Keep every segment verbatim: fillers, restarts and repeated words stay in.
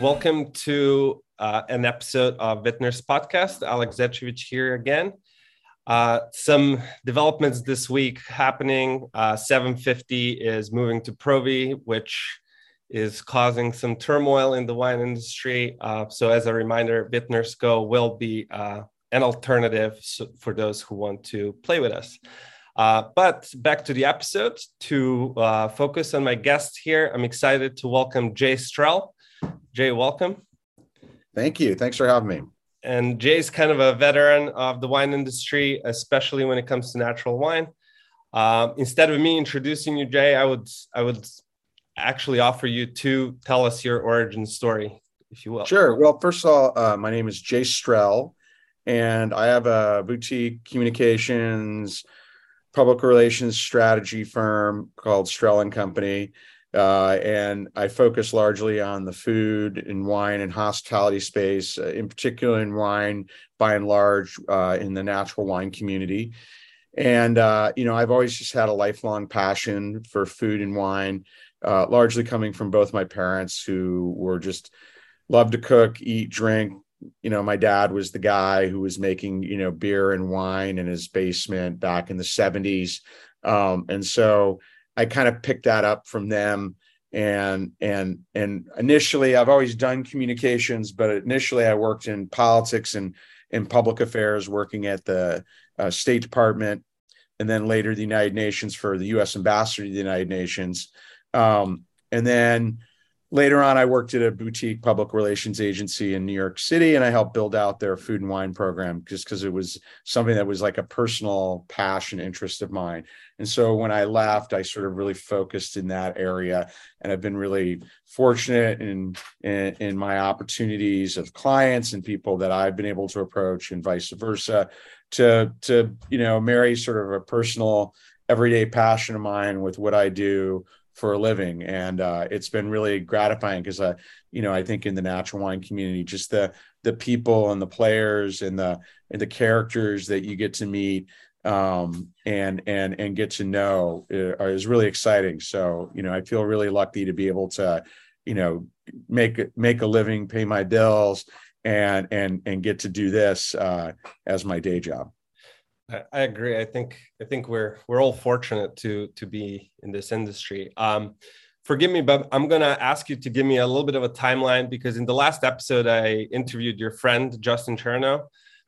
Welcome to uh, an episode of Vintners Podcast. Alex Zetrovich here again. Uh, some developments this week happening. Uh, seven fifty is moving to Provi, which is causing some turmoil in the wine industry. Uh, so as a reminder, Vintners Go will be uh, an alternative for those who want to play with us. Uh, but back to the episode. To uh, focus on my guest here, I'm excited to welcome Jay Strell. Jay, welcome. Thank you. Thanks for having me. And Jay's kind of a veteran of the wine industry, especially when it comes to natural wine. Uh, instead of me introducing you, Jay, I would I would actually offer you to tell us your origin story, if you will. Sure. Well, first of all, uh, my name is Jay Strell, and I have a boutique communications public relations strategy firm called Strell and Company. Uh, and I focus largely on the food and wine and hospitality space, uh, in particular in wine, by and large, uh, in the natural wine community. And, uh, you know, I've always just had a lifelong passion for food and wine, uh, largely coming from both my parents, who were just loved to cook, eat, drink. You know, my dad was the guy who was making, you know, beer and wine in his basement back in the seventies. Um, and so I kind of picked that up from them. And, and, and initially I've always done communications, but initially I worked in politics and in public affairs, working at the uh, State Department, and then later the United Nations for the U S ambassador to the United Nations. Um, and then later on, I worked at a boutique public relations agency in New York City, and I helped build out their food and wine program just because it was something that was like a personal passion interest of mine. And so when I left, I sort of really focused in that area, and I've been really fortunate in, in, in my opportunities of clients and people that I've been able to approach, and vice versa, to, to you know, marry sort of a personal everyday passion of mine with what I do for a living. And uh, it's been really gratifying because, uh, you know, I think in the natural wine community, just the the people and the players and the and the characters that you get to meet um, and and and get to know is really exciting. So, you know, I feel really lucky to be able to, you know, make make a living, pay my bills, and and and get to do this uh, as my day job. I agree. I think I think we're we're all fortunate to to be in this industry. Um, forgive me, but I'm going to ask you to give me a little bit of a timeline, because in the last episode, I interviewed your friend, Justin Chearno,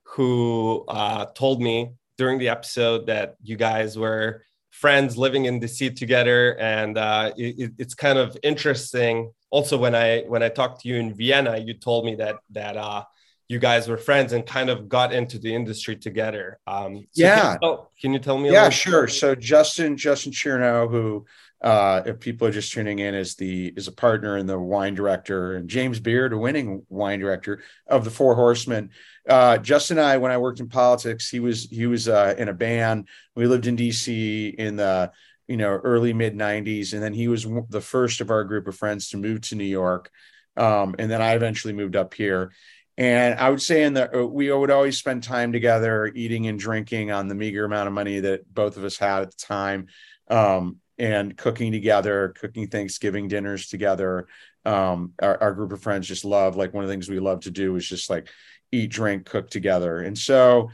who uh, told me during the episode that you guys were friends living in D C together. And uh, it, it's kind of interesting. Also, when I when I talked to you in Vienna, you told me that that uh you guys were friends and kind of got into the industry together. Um, so yeah. Can you tell, can you tell me? A yeah, sure. Bit? So Justin, Justin Chearno, who, uh, if people are just tuning in, is the, is a partner and the wine director, and James Beard, a winning wine director of the Four Horsemen. Uh, Justin and I, when I worked in politics, he was, he was, uh, in a band. We lived in D C in the, you know, early mid nineties. And then he was the first of our group of friends to move to New York. Um, and then I eventually moved up here. And I would say in the, we would always spend time together eating and drinking on the meager amount of money that both of us had at the time, um, and cooking together, cooking Thanksgiving dinners together. Um, our, our group of friends just love, like one of the things we love to do is just like eat, drink, cook together. And so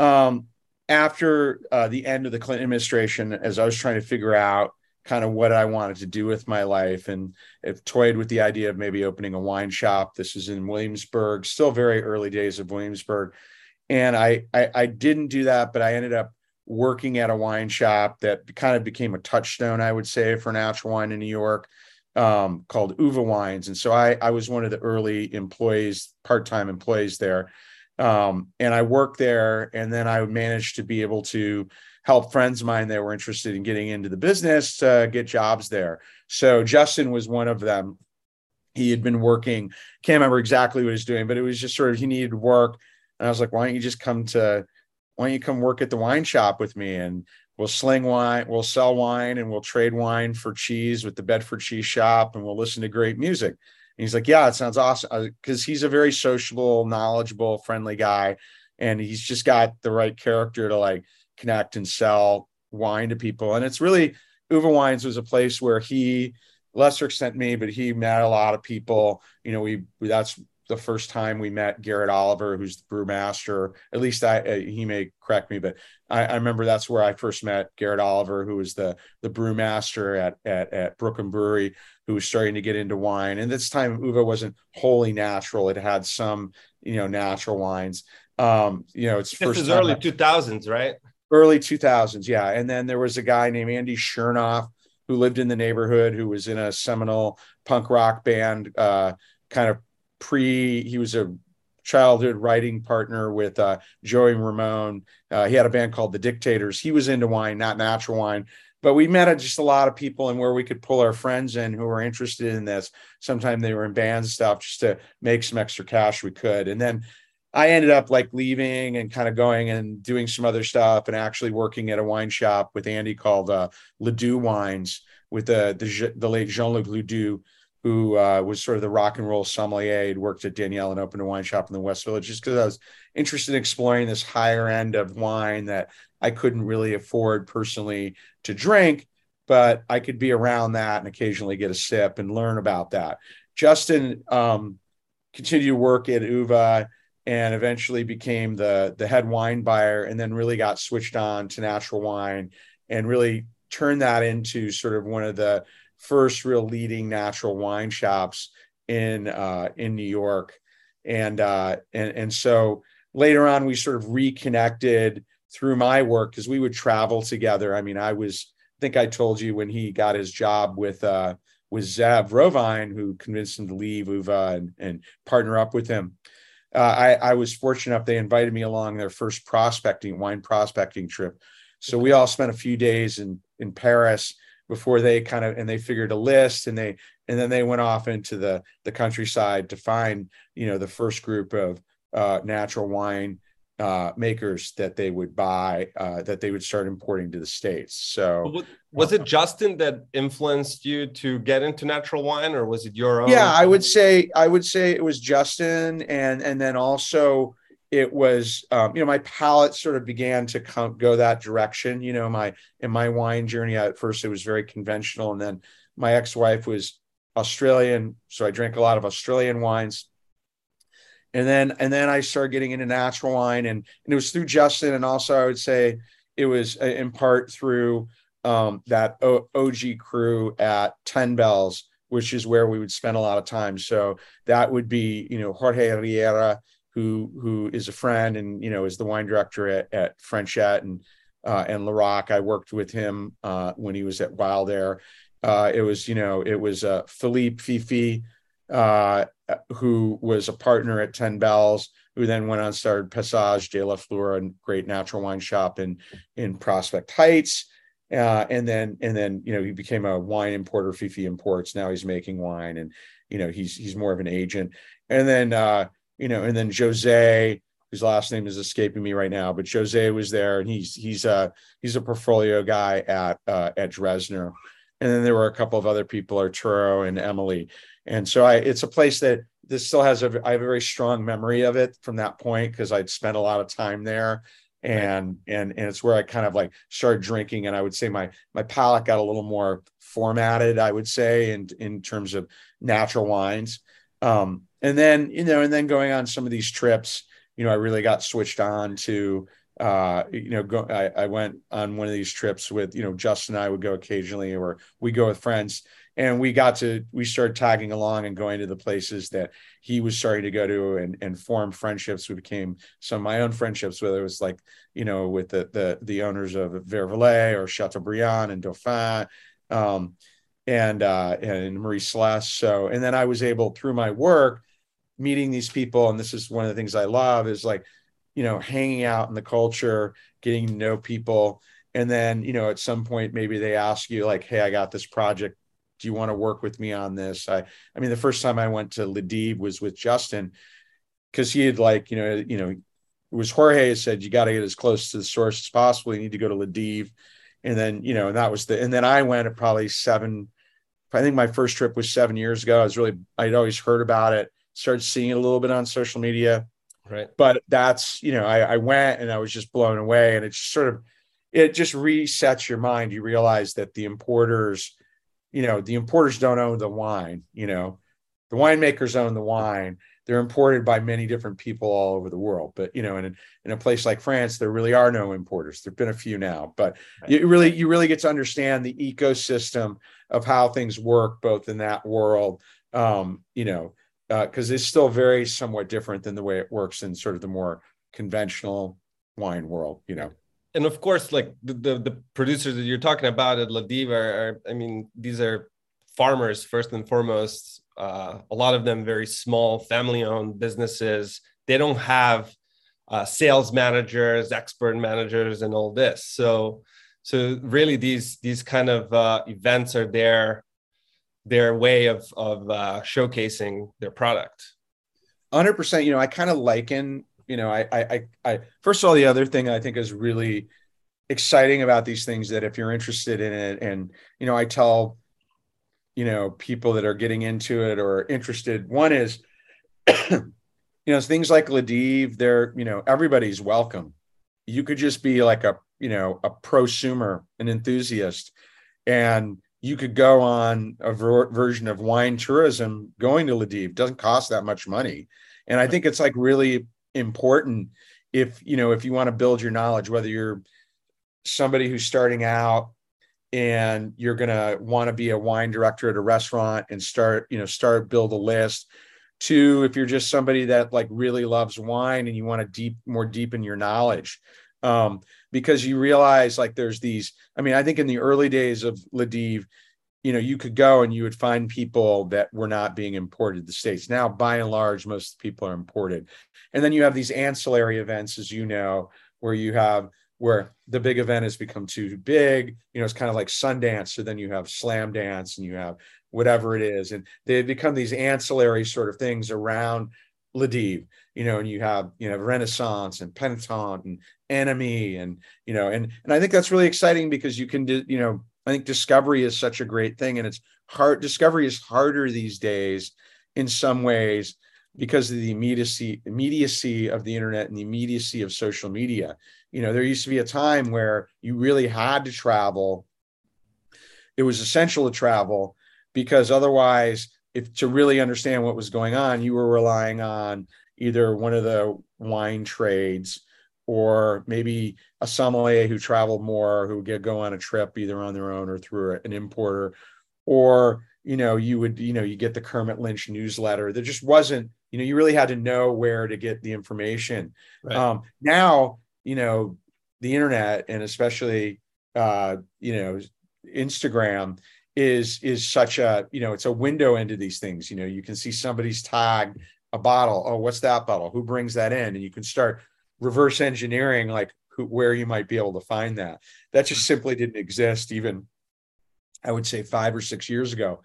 um, after uh, the end of the Clinton administration, as I was trying to figure out kind of what I wanted to do with my life, and I've toyed with the idea of maybe opening a wine shop. This was in Williamsburg, still very early days of Williamsburg. And I, I, I didn't do that, but I ended up working at a wine shop that kind of became a touchstone, I would say, for natural wine in New York, um, called Uva Wines. And so I, I was one of the early employees, part-time employees there. Um, and I worked there, and then I managed to be able to help friends of mine that were interested in getting into the business uh, get jobs there. So Justin was one of them. He had been working, can't remember exactly what he was doing, but it was just sort of, he needed work. And I was like, why don't you just come to, why don't you come work at the wine shop with me, and we'll sling wine, we'll sell wine, and we'll trade wine for cheese with the Bedford Cheese Shop, and we'll listen to great music. And he's like, yeah, it sounds awesome. Because he's a very sociable, knowledgeable, friendly guy. And he's just got the right character to like connect and sell wine to people. And it's really, Uva Wines was a place where he lesser extent me, but he met a lot of people. You know, we, that's the first time we met Garrett Oliver, who's the brewmaster. At least I, uh, he may correct me, but I, I remember that's where I first met Garrett Oliver, who was the, the brewmaster at, at, at Brooklyn Brewery, who was starting to get into wine. And this time Uva wasn't wholly natural. It had some, you know, natural wines. Um, you know, it's first early two thousands, right? Early two thousands. Yeah. And then there was a guy named Andy Shernoff who lived in the neighborhood, who was in a seminal punk rock band, uh, kind of pre, he was a childhood writing partner with uh, Joey Ramone. Uh, he had a band called The Dictators. He was into wine, not natural wine, but we met just a lot of people, and where we could pull our friends in who were interested in this. Sometimes they were in bands and stuff, just to make some extra cash we could. And then I ended up like leaving and kind of going and doing some other stuff, and actually working at a wine shop with Andy called uh, Ledoux Wines, with the, the, the late Jean-Luc Ledoux, who uh, was sort of the rock and roll sommelier. He'd worked at Danielle and opened a wine shop in the West Village, just because I was interested in exploring this higher end of wine that I couldn't really afford personally to drink, but I could be around that and occasionally get a sip and learn about that. Justin um, continued to work at Uva, and eventually became the, the head wine buyer, and then really got switched on to natural wine and really turned that into sort of one of the first real leading natural wine shops in, uh, in New York. And, uh, and, and so later on, we sort of reconnected through my work, because we would travel together. I mean, I was, I think I told you when he got his job with, uh, with Zev Rovine, who convinced him to leave Uva and, and partner up with him. Uh, I, I was fortunate enough, they invited me along their first prospecting, wine prospecting trip. So we all spent a few days in, in Paris before they kind of, and they figured a list, and they, and then they went off into the, the countryside to find, you know, the first group of uh, natural wine uh, makers that they would buy, uh, that they would start importing to the States. So was it Justin that influenced you to get into natural wine, or was it your own? Yeah, I would say, I would say it was Justin. And, and then also it was, um, you know, my palate sort of began to come, go that direction. You know, my, in my wine journey at first, it was very conventional. And then my ex-wife was Australian, so I drank a lot of Australian wines. And then, and then I started getting into natural wine, and, and it was through Justin. And also I would say it was in part through um, that O G crew at Ten Bells, which is where we would spend a lot of time. So that would be, you know, Jorge Riera, who, who is a friend and, you know, is the wine director at, at Frenchette and, uh, and LaRoc. I worked with him uh, when he was at Wild Air. Uh, it was, you know, it was uh, Philippe Fifi, uh, who was a partner at Ten Bells, who then went on, started Passage de la Fleur, a great natural wine shop in, in Prospect Heights. Uh, and then, and then, you know, he became a wine importer, Fifi Imports. Now he's making wine, and, you know, he's, he's more of an agent. And then, uh, you know, and then Jose, whose last name is escaping me right now, but Jose was there, and he's, he's a, he's a portfolio guy at, uh, at Dresdner. And then there were a couple of other people, Arturo and Emily. And so I, it's a place that this still has a, I have a very strong memory of it from that point, because I'd spent a lot of time there, and, right. and, and it's where I kind of like started drinking. And I would say my, my palate got a little more formatted, I would say, in, in terms of natural wines. Um, and then, you know, and then going on some of these trips, you know, I really got switched on to, uh, you know, go, I, I went on one of these trips with, you know, Justin and I would go occasionally, or we go with friends. And we got to, we started tagging along and going to the places that he was starting to go to, and, and form friendships. We became some of my own friendships, whether it was like, you know, with the the, the owners of Vervelet or Chateaubriand and Dauphin, um, and, uh, and Marie Celeste. So, and then I was able, through my work, meeting these people. And this is one of the things I love, is like, you know, hanging out in the culture, getting to know people. And then, you know, at some point, maybe they ask you like, hey, I got this project, do you want to work with me on this? I, I mean, the first time I went to La Dive was with Justin, because he had like, you know, you know, it was Jorge who said, you got to get as close to the source as possible. You need to go to La Dive. And then, you know, and that was the, and then I went at probably seven, I think my first trip was seven years ago. I was really, I'd always heard about it, started seeing it a little bit on social media. Right. But that's, you know, I, I went and I was just blown away, and it's sort of, it just resets your mind. You realize that the importers, you know, the importers don't own the wine, you know, the winemakers own the wine. They're imported by many different people all over the world. But, you know, in, in a place like France, there really are no importers. There've been a few now, but you really, you really get to understand the ecosystem of how things work, both in that world, um, you know, uh, cause it's still very somewhat different than the way it works in sort of the more conventional wine world, you know? And of course, like the, the, the producers that you're talking about at La Dive are, I mean, these are farmers first and foremost. Uh, a lot of them very small, family-owned businesses. They don't have uh, sales managers, expert managers, and all this. So, so really, these these kind of uh, events are their their way of of uh, showcasing their product. one hundred percent. You know, I kind of liken. You know, I, I I I first of all, the other thing I think is really exciting about these things that if you're interested in it, and you know, I tell. you know, people that are getting into it or interested. One is, you know, things like La Dive, they're, you know, everybody's welcome. You could just be like a, you know, a prosumer, an enthusiast, and you could go on a ver- version of wine tourism going to La Dive. Doesn't cost that much money. And I think it's like really important if, you know, if you want to build your knowledge, whether you're somebody who's starting out and you're going to want to be a wine director at a restaurant and start, you know, start, build a list. Two, if you're just somebody that like really loves wine and you want to deep, more deepen your knowledge, um, because you realize like there's these, I mean, I think in the early days of La Dive, you know, you could go and you would find people that were not being imported to the States. Now, by and large, most people are imported. And then you have these ancillary events, as you know, where you have where the big event has become too big, you know, it's kind of like Sundance. So then you have Slam Dance and you have whatever it is. And they become these ancillary sort of things around La Dive, you know, and you have, you know, Renaissance and Pentatone and Enemy and, you know, and, and I think that's really exciting because you can, do, you know, I think discovery is such a great thing and it's hard. Discovery is harder these days in some ways because of the immediacy, immediacy of the internet and the immediacy of social media. You know, there used to be a time where you really had to travel. It was essential to travel because otherwise, if to really understand what was going on, you were relying on either one of the wine trades or maybe a sommelier who traveled more, who would go on a trip either on their own or through an importer. Or, you know, you would, you know, you get the Kermit Lynch newsletter. There just wasn't, you know, you really had to know where to get the information. Right. Um, now, you know, the internet and especially, uh, you know, Instagram is, is such a, you know, it's a window into these things. You know, you can see somebody's tag a bottle. Oh, what's that bottle? Who brings that in? And you can start reverse engineering, like who, where you might be able to find that. That just simply didn't exist even, I would say five or six years ago.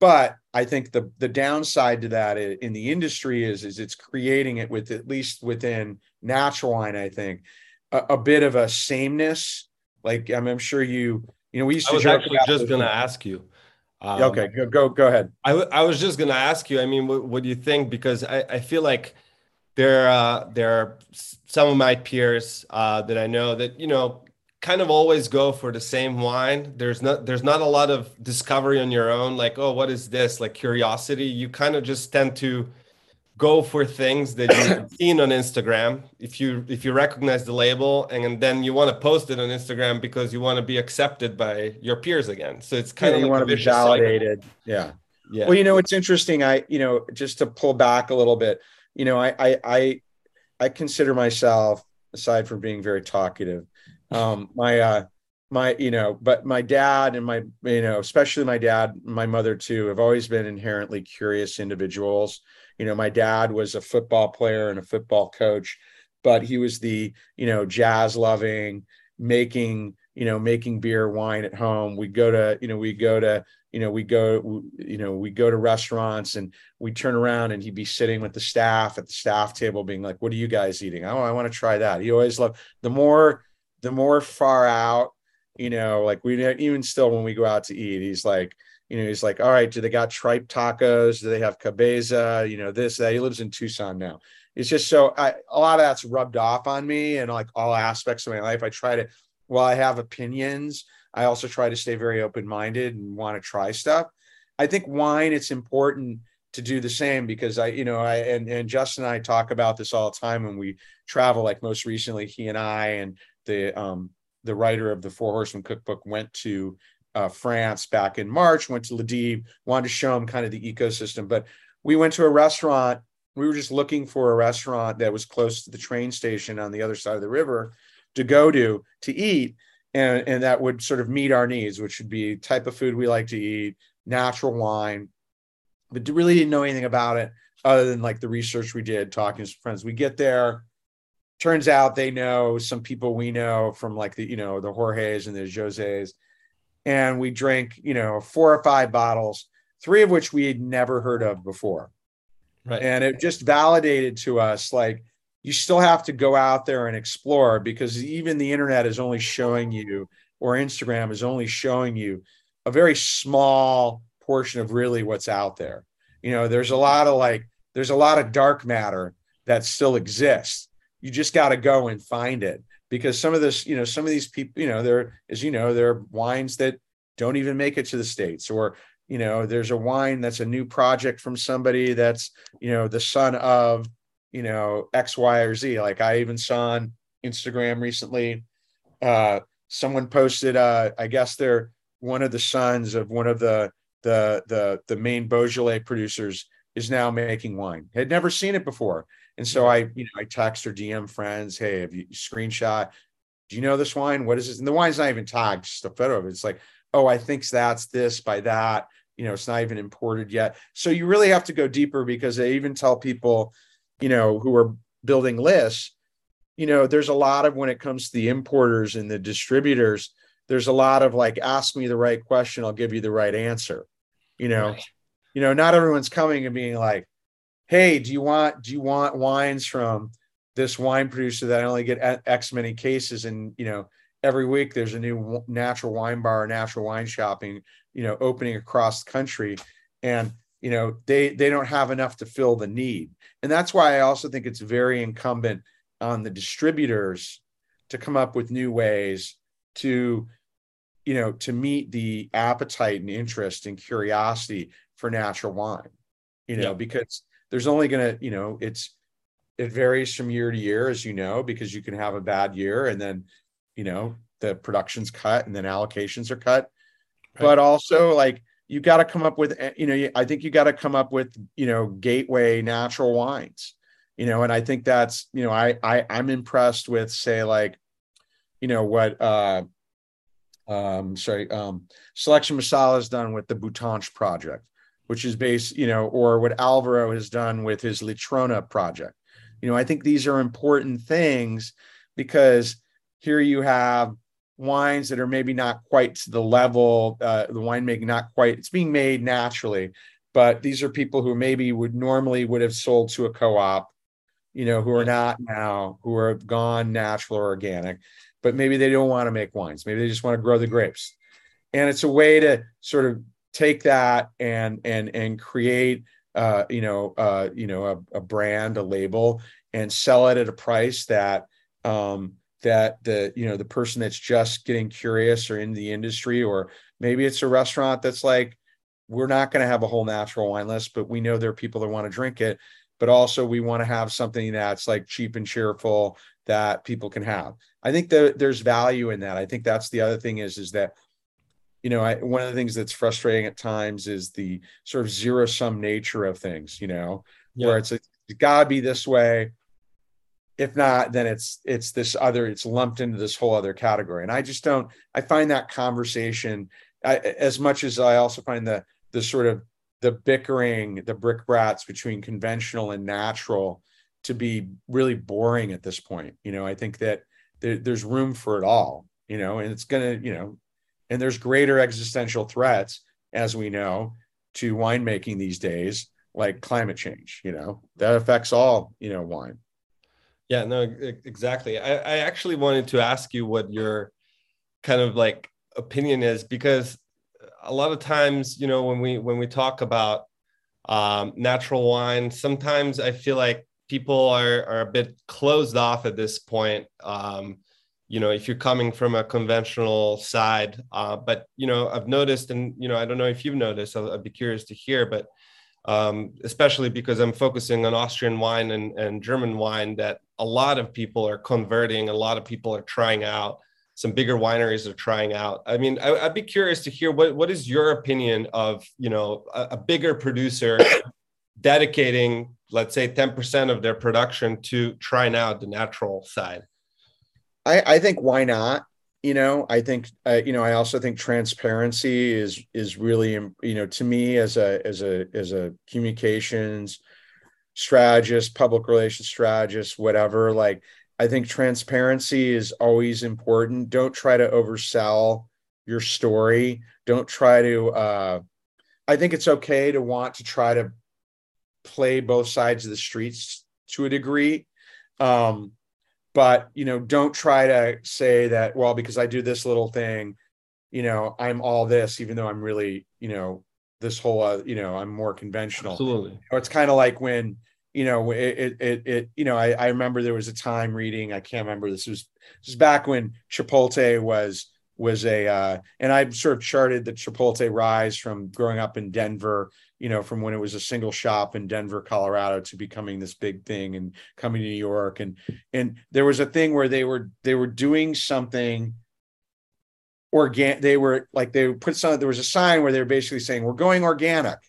But I think the, the downside to that in the industry is, is it's creating it with, at least within natural wine, I think, a, a bit of a sameness. Like, I mean, I'm sure you, you know, we used to- I was actually just going to ask you. Um, okay, go, go go ahead. I, w- I was just going to ask you, I mean, what, what do you think? Because I, I feel like there, uh, there are some of my peers uh, that I know that, you know, kind of always go for the same wine. There's not, there's not a lot of discovery on your own. Like, oh, what is this? Like curiosity. You kind of just tend to go for things that you've seen on Instagram. If you, if you recognize the label and then you want to post it on Instagram because you want to be accepted by your peers again. So it's kind yeah, of you like want to be validated. Yeah. Yeah. Well, you know, it's interesting. I, you know, just to pull back a little bit, you know, I, I, I, I consider myself, aside from being very talkative, Um, my, uh, my, you know, but my dad and my, you know, especially my dad, my mother too, have always been inherently curious individuals. You know, my dad was a football player and a football coach, but he was the, you know, jazz loving, making, you know, making beer, wine at home. We go to, you know, we go to, you know, we go, you know, we go to restaurants and we turn around and he'd be sitting with the staff at the staff table being like, what are you guys eating? Oh, I want to try that. He always loved the more the more far out, you know, like we even still when we go out to eat, he's like, you know, he's like, all right, do they got tripe tacos? Do they have cabeza? You know, this, that. He lives in Tucson now. It's just so I, a lot of that's rubbed off on me and like all aspects of my life. I try to, while I have opinions, I also try to stay very open-minded and want to try stuff. I think wine, it's important to do the same, because I, you know, I, and, and Justin and I talk about this all the time when we travel, like most recently, he and I, and the, um, the writer of the Four Horsemen cookbook went to uh, France back in March, went to La Dive, wanted to show him kind of the ecosystem, but we went to a restaurant. We were just looking for a restaurant that was close to the train station on the other side of the river to go to, to eat. And, and that would sort of meet our needs, which would be type of food we like to eat, natural wine, but really didn't know anything about it other than like the research we did talking to some friends. We get there, turns out they know some people we know from like the, you know, the Jorges and the Joses. And we drank, you know, four or five bottles, three of which we had never heard of before. Right. And it just validated to us, like, you still have to go out there and explore, because even the internet is only showing you, or Instagram is only showing you a very small portion of really what's out there. You know, there's a lot of like, there's a lot of dark matter that still exists. You just got to go and find it, because some of this, you know, some of these people, you know, there, as you know, there are wines that don't even make it to the States, or, you know, there's a wine that's a new project from somebody that's, you know, the son of, you know, X, Y, or Z. Like I even saw on Instagram recently, uh, someone posted, uh, I guess they're one of the sons of one of the, the, the, the main Beaujolais producers is now making wine. Had never seen it before. And so I, you know, I text or D M friends, hey, have you screenshot? Do you know this wine? What is this? And the wine's not even tagged, just a photo of it. It's like, oh, I think that's this by that, you know, it's not even imported yet. So you really have to go deeper, because they even tell people, you know, who are building lists, you know, there's a lot of, when it comes to the importers and the distributors, there's a lot of like, ask me the right question, I'll give you the right answer. You know, right. You know, not everyone's coming and being like, hey, do you want, do you want wines from this wine producer that I only get X many cases? And, you know, every week there's a new natural wine bar, or natural wine shopping, you know, opening across the country. And, you know, they, they don't have enough to fill the need. And that's why I also think it's very incumbent on the distributors to come up with new ways to, you know, to meet the appetite and interest and curiosity for natural wine, you know, yeah. Because there's only going to, you know, it's, it varies from year to year, as you know, because you can have a bad year and then, you know, the production's cut and then allocations are cut, right. But also like, you got to come up with, you know, I think you got to come up with, you know, gateway natural wines, you know, and I think that's, you know, I, I, I'm impressed with, say, like, you know, what, uh, um, sorry, um, Selection Masala has done with the Boutanche project, which is based, you know, or what Alvaro has done with his Litrona project. You know, I think these are important things, because here you have wines that are maybe not quite to the level, uh, the winemaking, not quite, it's being made naturally, but these are people who maybe would normally would have sold to a co-op, you know, who are not now, who are gone natural or organic, but maybe they don't want to make wines. Maybe they just want to grow the grapes. And it's a way to sort of take that and, and, and create, uh, you know, uh, you know, a, a brand, a label, and sell it at a price that, um, that the, you know, the person that's just getting curious or in the industry, or maybe it's a restaurant that's like, we're not going to have a whole natural wine list, but we know there are people that want to drink it, but also we want to have something that's like cheap and cheerful that people can have. I think that there's value in that. I think that's the other thing is, is that, you know, I, one of the things that's frustrating at times is the sort of zero sum nature of things, you know, yeah. Where it's like, it's gotta be this way. If not, then it's, it's this other, it's lumped into this whole other category. And I just don't, I find that conversation I, as much as I also find the, the sort of the bickering, the brickbats between conventional and natural to be really boring at this point. You know, I think that there, there's room for it all, you know, and it's going to, you know, and there's greater existential threats, as we know, to winemaking these days, like climate change, you know, that affects all, you know, wine. Yeah, no, exactly. I, I actually wanted to ask you what your kind of like opinion is, because a lot of times, you know, when we when we talk about um, natural wine, sometimes I feel like people are, are a bit closed off at this point. Um, you know, if you're coming from a conventional side. Uh, but, you know, I've noticed, and, you know, I don't know if you've noticed, I'll, I'd be curious to hear, but um, especially because I'm focusing on Austrian wine and, and German wine, that a lot of people are converting, a lot of people are trying out, some bigger wineries are trying out. I mean, I, I'd be curious to hear, what, what is your opinion of, you know, a, a bigger producer dedicating, let's say, ten percent of their production to trying out the natural side? I, I think, why not? You know, I think, uh, you know, I also think transparency is, is really, you know, to me as a, as a, as a communications strategist, public relations strategist, whatever, like, I think transparency is always important. Don't try to oversell your story. Don't try to, uh, I think it's okay to want to try to play both sides of the streets to a degree. Um, But, you know, don't try to say that, well, because I do this little thing, you know, I'm all this, even though I'm really, you know, this whole, uh, you know, I'm more conventional. Absolutely. It's kind of like when, you know, it, it, it you know, I, I remember there was a time reading, I can't remember, this was, this was back when Chipotle was, was a, uh, and I sort of charted the Chipotle rise from growing up in Denver, you know, from when it was a single shop in Denver, Colorado, to becoming this big thing and coming to New York. And, and there was a thing where they were, they were doing something organic. They were like, they put some, there was a sign where they were basically saying, we're going organic.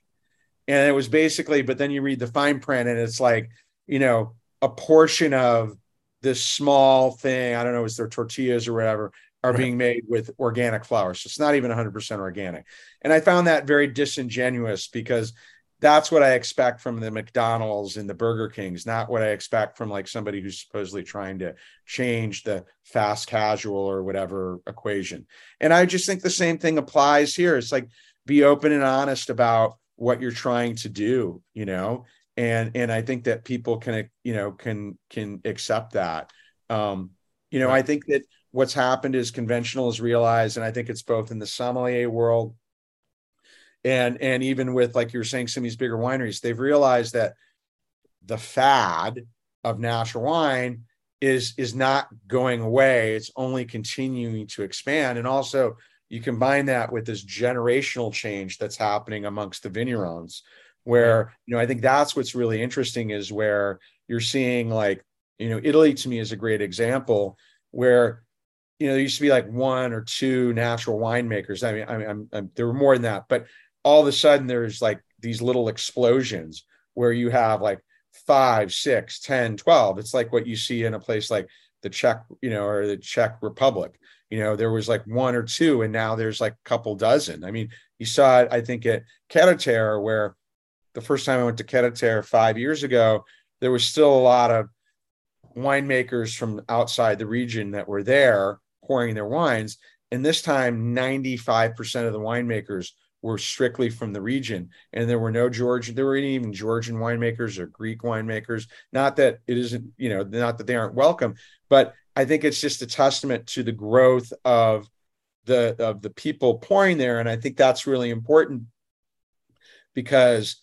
And it was basically, but then you read the fine print and it's like, you know, a portion of this small thing, I don't know, is there tortillas or whatever, are being made with organic flour. So it's not even one hundred percent organic. And I found that very disingenuous, because that's what I expect from the McDonald's and the Burger Kings, not what I expect from like somebody who's supposedly trying to change the fast casual or whatever equation. And I just think the same thing applies here. It's like, be open and honest about what you're trying to do, you know? And, and I think that people can, you know, can, can accept that. Um, you know, I think that what's happened is conventional is realized, and I think it's both in the sommelier world and, and even with, like you were saying, some of these bigger wineries, they've realized that the fad of natural wine is, is not going away. It's only continuing to expand. And also you combine that with this generational change that's happening amongst the vignerons, where, you know, I think that's what's really interesting, is where you're seeing, like, you know, Italy to me is a great example where, you know, there used to be like one or two natural winemakers. I mean, I mean, I'm, I'm, there were more than that, but all of a sudden there's like these little explosions where you have like five, six, ten, twelve. It's like what you see in a place like the Czech, you know, or the Czech Republic. You know, there was like one or two, and now there's like a couple dozen. I mean, you saw it, I think, at Keteter, where the first time I went to Keteter five years ago, there was still a lot of winemakers from outside the region that were there pouring their wines. And this time, ninety-five percent of the winemakers were strictly from the region. And there were no Georgian, there weren't even Georgian winemakers or Greek winemakers. Not that it isn't, you know, not that they aren't welcome, but I think it's just a testament to the growth of the, of the people pouring there. And I think that's really important, because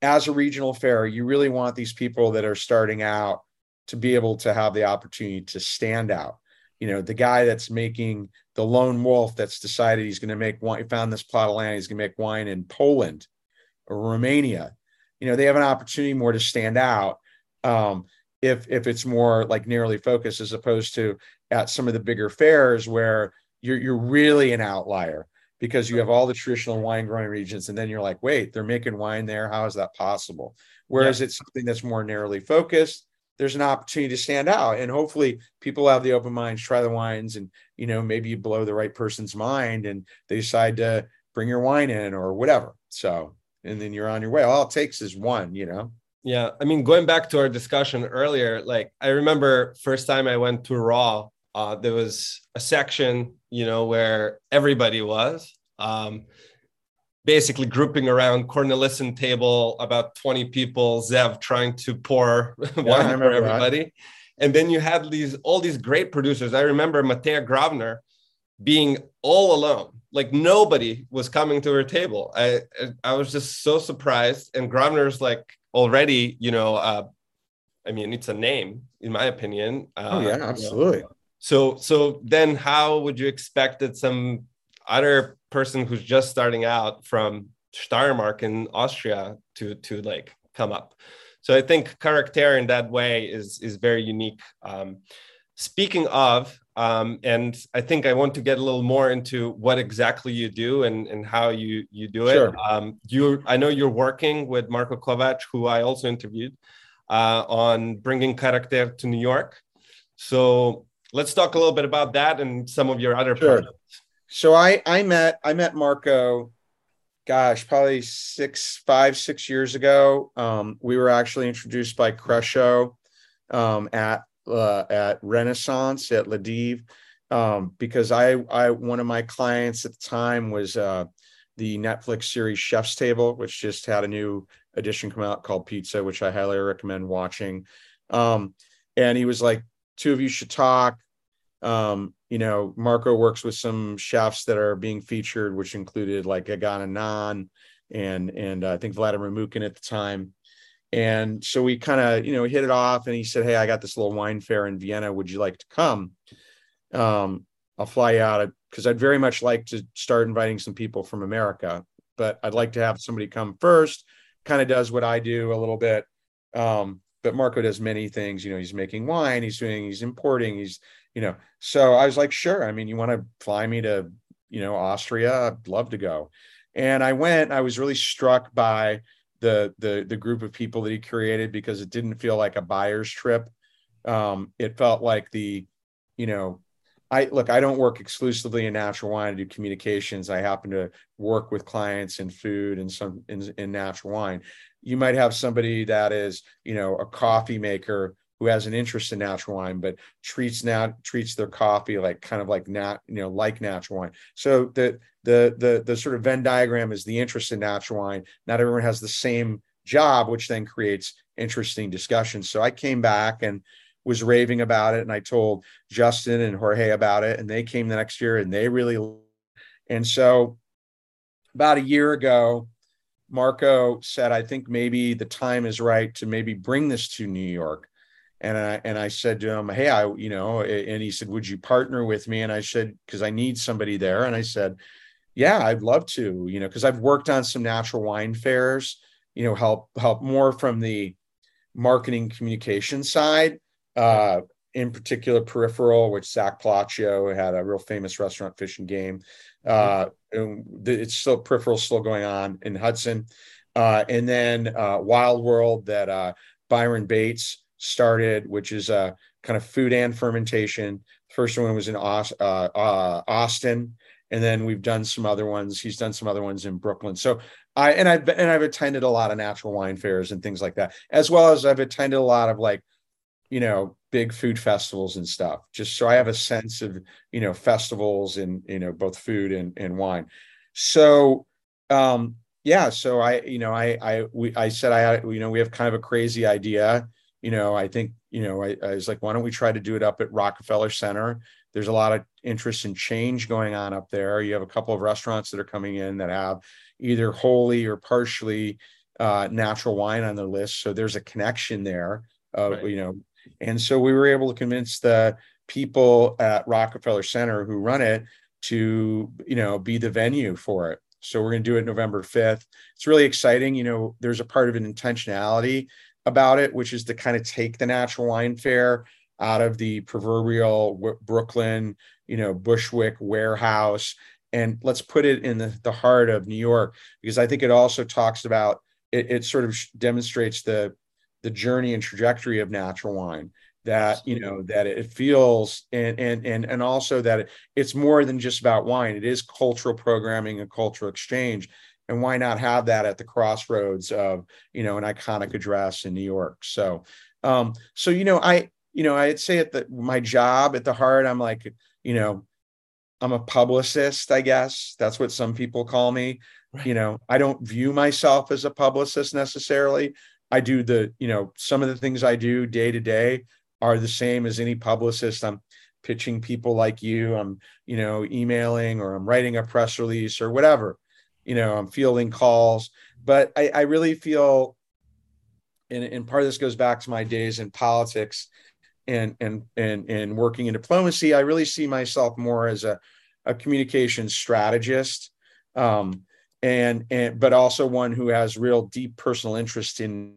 as a regional fair, you really want these people that are starting out to be able to have the opportunity to stand out. You know, the guy that's making the lone wolf, that's decided he's going to make wine, found this plot of land, he's going to make wine in Poland or Romania. You know, they have an opportunity more to stand out um, if if it's more like narrowly focused, as opposed to at some of the bigger fairs where you're you're really an outlier, because you have all the traditional wine growing regions, and then you're like, wait, they're making wine there. How is that possible? Whereas yeah. It's something that's more narrowly focused. There's an opportunity to stand out, and hopefully people have the open minds, try the wines, and, you know, maybe you blow the right person's mind and they decide to bring your wine in or whatever. So, and then you're on your way. All it takes is one, you know? Yeah. I mean, going back to our discussion earlier, like, I remember first time I went to Raw, uh, there was a section, you know, where everybody was, um, basically grouping around Cornelissen table, about twenty people, Zev trying to pour yeah, wine for everybody. That. And then you had these, all these great producers. I remember Matea Grobner being all alone, like nobody was coming to her table. I I was just so surprised. And Grobner's like already, you know, uh, I mean, it's a name in my opinion. Uh, oh yeah, absolutely. You know, So, so then how would you expect that some other person who's just starting out from Steiermark in Austria to, to like come up? So I think Charakter in that way is, is very unique. Um, speaking of, um, and I think I want to get a little more into what exactly you do and, and how you, you do it. Sure. Um, you, I know you're working with Marco Kovac, who I also interviewed, uh, on bringing Charakter to New York. So let's talk a little bit about that and some of your other sure. projects. So I, I met, I met Marco, gosh, probably six, five, six years ago. Um, we were actually introduced by Crescio um, at, uh, at Renaissance at La Dive, um, because I, I, one of my clients at the time was uh, the Netflix series Chef's Table, which just had a new edition come out called Pizza, which I highly recommend watching. Um, and he was like, two of you should talk. Um, you know, Marco works with some chefs that are being featured, which included like Gagan Anand and, and uh, I think Vladimir Mukin at the time. And so we kind of, you know, hit it off and he said, hey, I got this little wine fair in Vienna. Would you like to come? Um, I'll fly out because I'd very much like to start inviting some people from America, but I'd like to have somebody come first, kind of does what I do a little bit. Um, but Marco does many things, you know, he's making wine, he's doing, he's importing, he's, you know, so I was like, sure. I mean, you want to fly me to, you know, Austria, I'd love to go. And I went, I was really struck by the, the, the group of people that he curated because it didn't feel like a buyer's trip. Um, it felt like the, you know, I look, I don't work exclusively in natural wine. I do communications. I happen to work with clients in food and some in, in natural wine. You might have somebody that is, you know, a coffee maker who has an interest in natural wine, but treats now treats their coffee like kind of like nat, you know, like natural wine. So the the the the sort of Venn diagram is the interest in natural wine. Not everyone has the same job, which then creates interesting discussions. So I came back and was raving about it, and I told Justin and Jorge about it, and they came the next year, and they really. And so, about a year ago, Marco said, I think maybe the time is right to maybe bring this to New York. And I, and I said to him, hey, I, you know, and he said, would you partner with me? And I said, cause I need somebody there. And I said, yeah, I'd love to, you know, cause I've worked on some natural wine fairs, you know, help, help more from the marketing communication side, uh, in particular Peripheral, which Zach Palaccio had a real famous restaurant, Fish and Game. Uh, it's still Peripheral, still going on in Hudson. Uh, and then, uh, Wild World that, uh, Byron Bates started, which is a uh, kind of food and fermentation. First one was in Aus- uh, uh, Austin. And then we've done some other ones. He's done some other ones in Brooklyn. So I, and I've been, and I've attended a lot of natural wine fairs and things like that, as well as I've attended a lot of like, you know, big food festivals and stuff, just so I have a sense of, you know, festivals and, you know, both food and, and wine. So, um, yeah, so I, you know, I, I, we, I said, I had, you know, we have kind of a crazy idea. You know, I think, you know, I, I was like, why don't we try to do it up at Rockefeller Center? There's a lot of interest and change going on up there. You have a couple of restaurants that are coming in that have either wholly or partially uh, natural wine on their list. So there's a connection there, uh, right. You know, and so we were able to convince the people at Rockefeller Center who run it to, you know, be the venue for it. So we're going to do it November fifth. It's really exciting. You know, there's a part of an intentionality about it, which is to kind of take the natural wine fair out of the proverbial w- Brooklyn, you know, Bushwick warehouse, and let's put it in the, the heart of New York, because I think it also talks about, it, it sort of demonstrates the, the journey and trajectory of natural wine that, you know, that it feels, and, and, and, and also that it, it's more than just about wine. It is cultural programming and cultural exchange. And why not have that at the crossroads of, you know, an iconic address in New York? So, um, so, you know, I, you know, I'd say at the, my job at the heart, I'm like, you know, I'm a publicist, I guess. That's what some people call me. Right. You know, I don't view myself as a publicist necessarily. I do the, you know, some of the things I do day to day are the same as any publicist. I'm pitching people like you, I'm, you know, emailing, or I'm writing a press release or whatever. You know, I'm fielding calls, but I, I really feel, and, and part of this goes back to my days in politics, and and and and working in diplomacy. I really see myself more as a, a communication strategist, um, and and but also one who has real deep personal interest in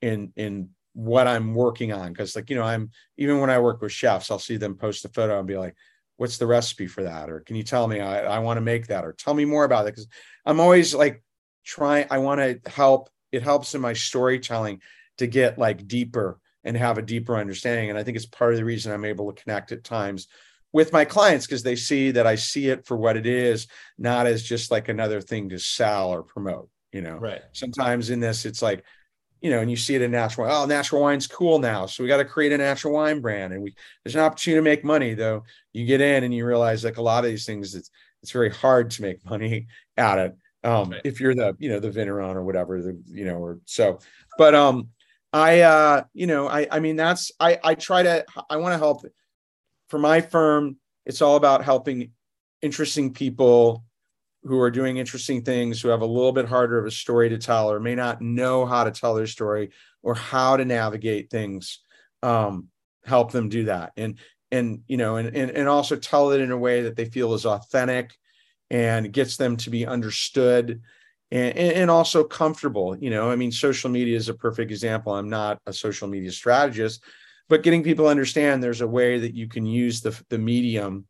in in what I'm working on. Because, like, you know, I'm even when I work with chefs, I'll see them post a photo and be like, "What's the recipe for that?" Or, "Can you tell me? I, I want to make that." Or, "Tell me more about it." Because I'm always like trying. I want to help. It helps in my storytelling to get like deeper and have a deeper understanding. And I think it's part of the reason I'm able to connect at times with my clients, because they see that I see it for what it is, not as just like another thing to sell or promote, you know. Right. Sometimes in this, it's like, you know, and you see it in natural, oh, natural wine's cool now, so we got to create a natural wine brand. And we, there's an opportunity to make money, though. You get in and you realize, like, a lot of these things, it's, it's very hard to make money at it. Um, right. If you're the, you know, the Vinneron or whatever, the, you know, or so, but, um, I, uh, you know, I, I mean, that's, I, I try to, I want to help. For my firm, it's all about helping interesting people who are doing interesting things, who have a little bit harder of a story to tell, or may not know how to tell their story or how to navigate things, um, help them do that. And, and, you know, and, and, and also tell it in a way that they feel is authentic and gets them to be understood. And, and also comfortable, you know, I mean, social media is a perfect example. I'm not a social media strategist, but getting people to understand there's a way that you can use the, the medium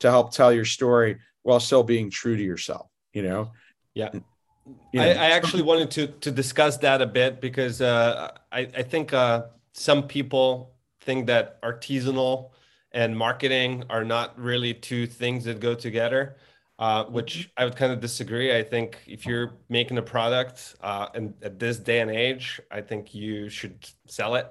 to help tell your story while still being true to yourself, you know? Yeah. And, you know, I, I actually wanted to, to discuss that a bit, because uh, I, I think uh, some people think that artisanal and marketing are not really two things that go together. Uh, which I would kind of disagree. I think if you're making a product uh, and at this day and age, I think you should sell it,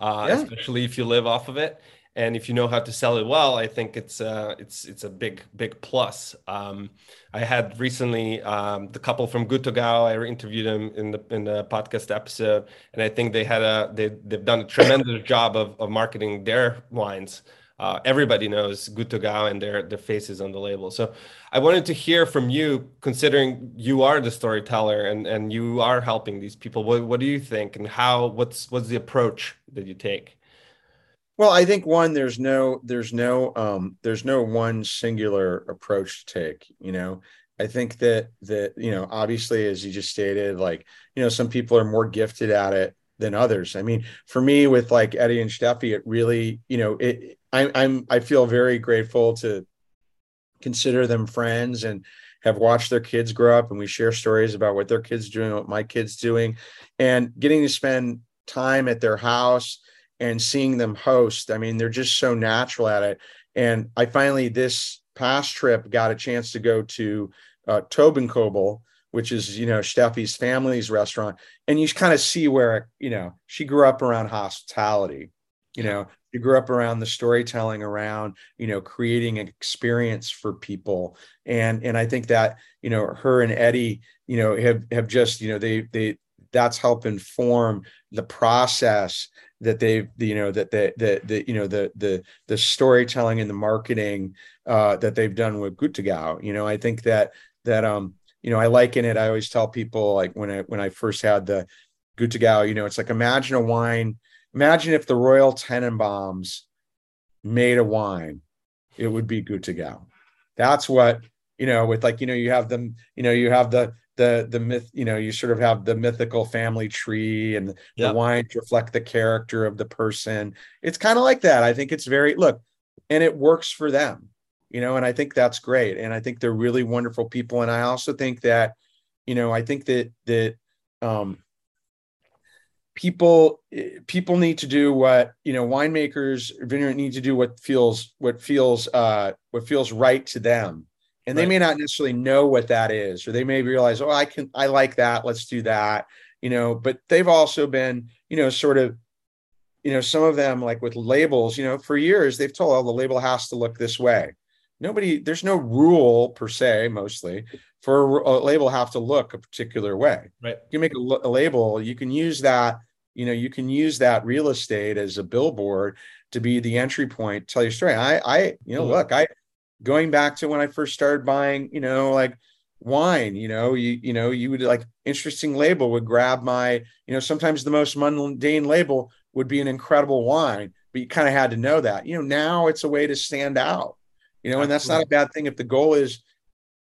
uh, yeah. especially if you live off of it. And if you know how to sell it well, I think it's uh, it's it's a big, big plus. Um, I had recently um, the couple from Gut Oggau. I interviewed them in the in the podcast episode, and I think they had a they they've done a tremendous job of of marketing their wines. Uh, everybody knows Gut Oggau and their, their faces on the label. So I wanted to hear from you, considering you are the storyteller and, and you are helping these people. What, what do you think, and how, what's, what's the approach that you take? Well, I think one, there's no, there's no, um, there's no one singular approach to take, you know. I think that, that, you know, obviously, as you just stated, like, you know, some people are more gifted at it than others. I mean, for me, with like Eddie and Steffi, it really, you know, it, I, I'm, I feel very grateful to consider them friends and have watched their kids grow up, and we share stories about what their kids doing, what my kids doing, and getting to spend time at their house and seeing them host. I mean, they're just so natural at it. And I finally, this past trip, got a chance to go to uh, Tobenkobel, which is, you know, Steffi's family's restaurant. And you kind of see where, you know, she grew up around hospitality, you know, she grew up around the storytelling, around, you know, creating an experience for people. And, and I think that, you know, her and Eddie, you know, have, have just, you know, they, they, that's helped inform the process that they've, you know, that the, the, the you know, the, the, the storytelling and the marketing uh, that they've done with Gut Oggau. You know, I think that, that, um, you know, I liken it. I always tell people, like, when I when I first had the Gut Oggau, you know, it's like, imagine a wine. Imagine if the Royal Tenenbaums made a wine, it would be Gut Oggau. That's what, you know, with, like, you know, you have them, you know, you have the the the myth, you know, you sort of have the mythical family tree, and yeah. the wines reflect the character of the person. It's kind of like that. I think it's very look, and it works for them. You know, and I think that's great. And I think they're really wonderful people. And I also think that, you know, I think that, that um, people, people need to do what, you know, winemakers, vineyard need to do what feels, what feels, uh, what feels right to them. And right. they may not necessarily know what that is, or they may realize, oh, I can, I like that. Let's do that. You know, but they've also been, you know, sort of, you know, some of them, like with labels, you know, for years, they've told, oh, the label has to look this way. Nobody, there's no rule per se, mostly, for a label have to look a particular way. Right. You make a, a label, you can use that, you know, you can use that real estate as a billboard to be the entry point, tell your story. I, I, you know, mm-hmm. look, I, going back to when I first started buying, you know, like wine, you know, you, you know, you would like interesting label would grab my, you know, sometimes the most mundane label would be an incredible wine. but you kind of had to know that. You know, now it's a way to stand out, you know, and that's not a bad thing. If the goal is,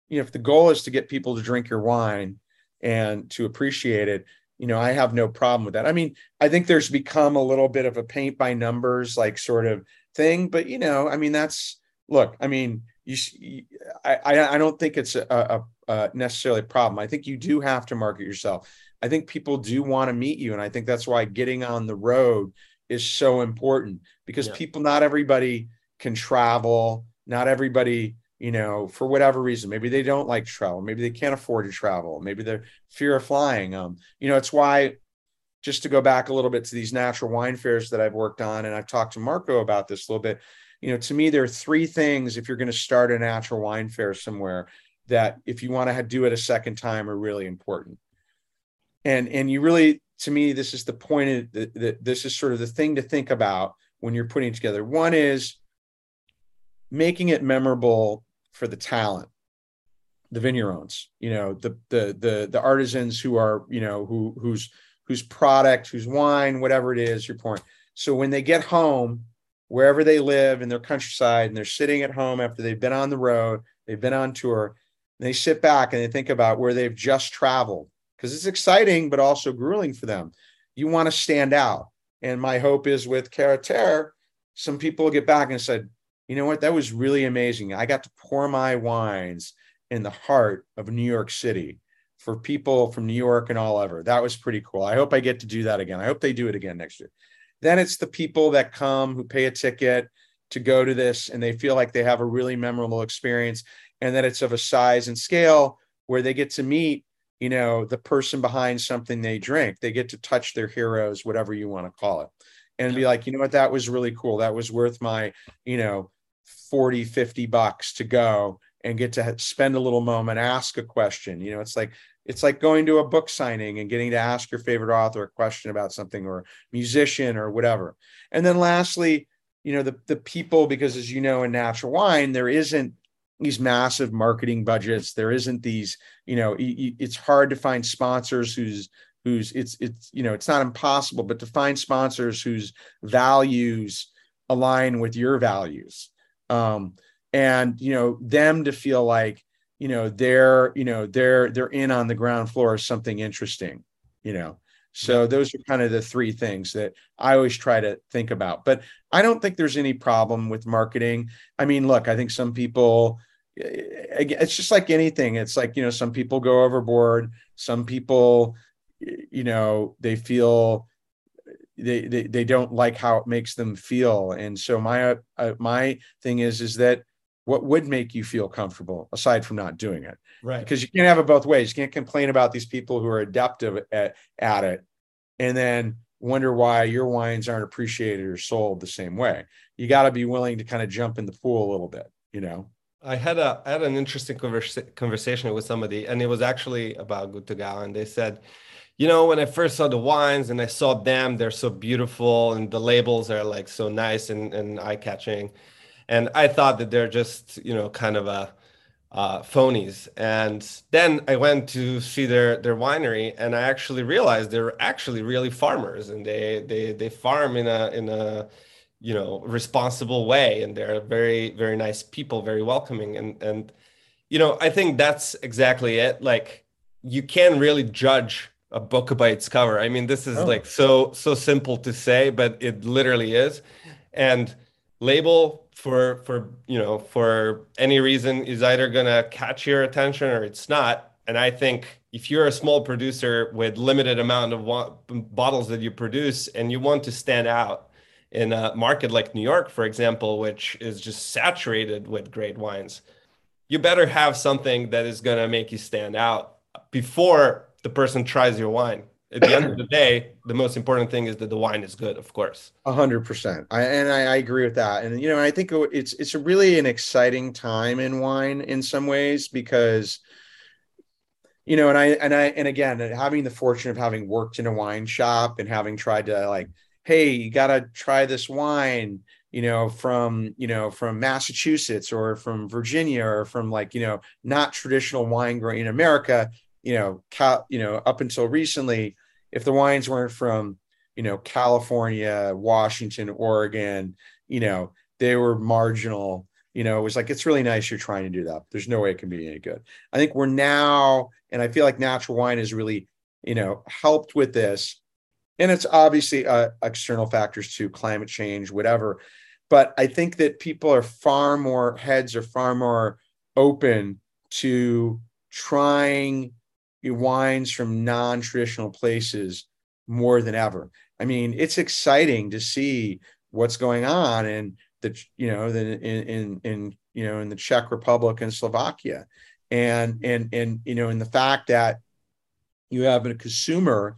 you know, if the goal is to get people to drink your wine and to appreciate it, you know, I have no problem with that. I mean, I think there's become a little bit of a paint by numbers, like sort of thing, but you know, I mean, that's, look, I mean, you, I, I don't think it's a, a, a necessarily a problem. I think you do have to market yourself. I think people do want to meet you. And I think that's why getting on the road is so important, because yeah. people, not everybody can travel. Not everybody, you know, for whatever reason, maybe they don't like travel. Maybe they can't afford to travel. Maybe they're fear of flying. Um, you know, it's why, just to go back a little bit to these natural wine fairs that I've worked on, and I've talked to Marco about this a little bit, you know, to me, there are three things if you're going to start a natural wine fair somewhere that if you want to do it a second time are really important. And, and you really, to me, this is the point of that. This is sort of the thing to think about when you're putting it together. One is making it memorable for the talent, the vignerons, you know, the, the, the, the artisans who are, you know, who, who's, whose product, whose wine, whatever it is you're pouring. So when they get home, wherever they live in their countryside, and they're sitting at home after they've been on the road, they've been on tour, and they sit back and they think about where they've just traveled, because it's exciting, but also grueling for them. You want to stand out. And my hope is with Caractère, some people will get back and said, you know what, that was really amazing. I got to pour my wines in the heart of New York City for people from New York and all over. That was pretty cool. I hope I get to do that again. I hope they do it again next year. Then it's the people that come who pay a ticket to go to this, and they feel like they have a really memorable experience, and that it's of a size and scale where they get to meet, you know, the person behind something they drink. They get to touch their heroes, whatever you want to call it, and be like, you know what, that was really cool. That was worth my, you know, forty, fifty bucks to go and get to spend a little moment, ask a question. You know, it's like, it's like going to a book signing and getting to ask your favorite author a question about something, or musician or whatever. And then lastly, you know, the, the people, because as you know, in natural wine, there isn't these massive marketing budgets. There isn't these, you know, it's hard to find sponsors who's, who's it's, it's, you know, it's not impossible, but to find sponsors whose values align with your values. Um, and, you know, them to feel like, you know, they're, you know, they're, they're in on the ground floor of something interesting, you know? So those are kind of the three things that I always try to think about, but I don't think there's any problem with marketing. I mean, look, I think some people, it's just like anything. It's like, you know, some people go overboard, some people, you know, they feel they, they, they don't like how it makes them feel. And so my, uh, my thing is, is that, what would make you feel comfortable aside from not doing it? Right. Because you can't have it both ways. You can't complain about these people who are adept at, at it and then wonder why your wines aren't appreciated or sold the same way. You got to be willing to kind of jump in the pool a little bit, you know? I had a, I had an interesting conversa- conversation with somebody, and it was actually about Gut Oggau. And they said, you know, when I first saw the wines and I saw them, they're so beautiful and the labels are like so nice and, and eye-catching. And I thought that they're just, you know, kind of a uh, phonies. And then I went to see their their winery, and I actually realized they're actually really farmers, and they they they farm in a in a you know responsible way, and they're very very nice people, very welcoming, and and you know I think that's exactly it. Like you can't really judge a book by its cover. I mean, this is oh. like so so simple to say, but it literally is. And label for for you know for any reason is either gonna catch your attention or it's not. And I think if you're a small producer with limited amount of wa- bottles that you produce, and you want to stand out in a market like New York, for example, which is just saturated with great wines, you better have something that is gonna make you stand out before the person tries your wine. At the end of the day, the most important thing is that the wine is good, of course. A hundred percent. I, and I, I agree with that. And, you know, I think it's, it's really an exciting time in wine in some ways, because, you know, and I, and I, and again, having the fortune of having worked in a wine shop and having tried to like, hey, you got to try this wine, you know, from, you know, from Massachusetts or from Virginia or from like, you know, not traditional wine growing in America. You know, you know, up until recently, if the wines weren't from, you know, California, Washington, Oregon, you know, they were marginal. You know, it was like, it's really nice you're trying to do that. There's no way it can be any good. I think we're now, and I feel like natural wine has really, you know, helped with this. And it's obviously uh, external factors too, climate change, whatever. But I think that people are far more, heads are far more open to trying wines from non-traditional places more than ever. I mean, it's exciting to see what's going on in the, you know, the, in, in, in, you know, in the Czech Republic and Slovakia. And, and, and, you know, in the fact that you have a consumer,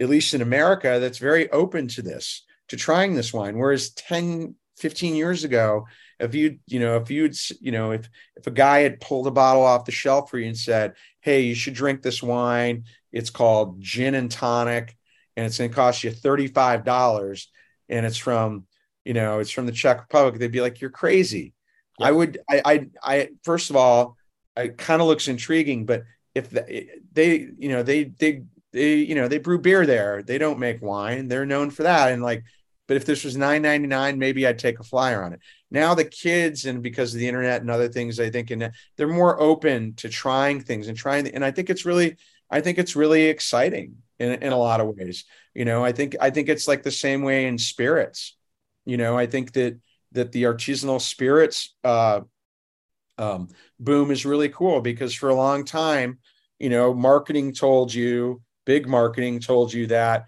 at least in America, that's very open to this, to trying this wine. Whereas ten, fifteen years ago, if you, you know, if you'd, you know, if, if a guy had pulled a bottle off the shelf for you and said, hey, you should drink this wine, it's called gin and tonic, and it's going to cost you thirty-five dollars. And it's from, you know, it's from the Czech Republic, they'd be like, you're crazy. Yeah. I would, I, I, I, first of all, it kind of looks intriguing, but if the, they, you know, they, they, they, you know, they brew beer there, they don't make wine. They're known for that. And like, but if this was nine ninety-nine, maybe I'd take a flyer on it. Now the kids, and because of the internet and other things, I think, and they're more open to trying things and trying. And I think it's really, I think it's really exciting in, in a lot of ways. You know, I think, I think it's like the same way in spirits. You know, I think that, that the artisanal spirits uh, um, boom is really cool, because for a long time, you know, marketing told you, big marketing told you that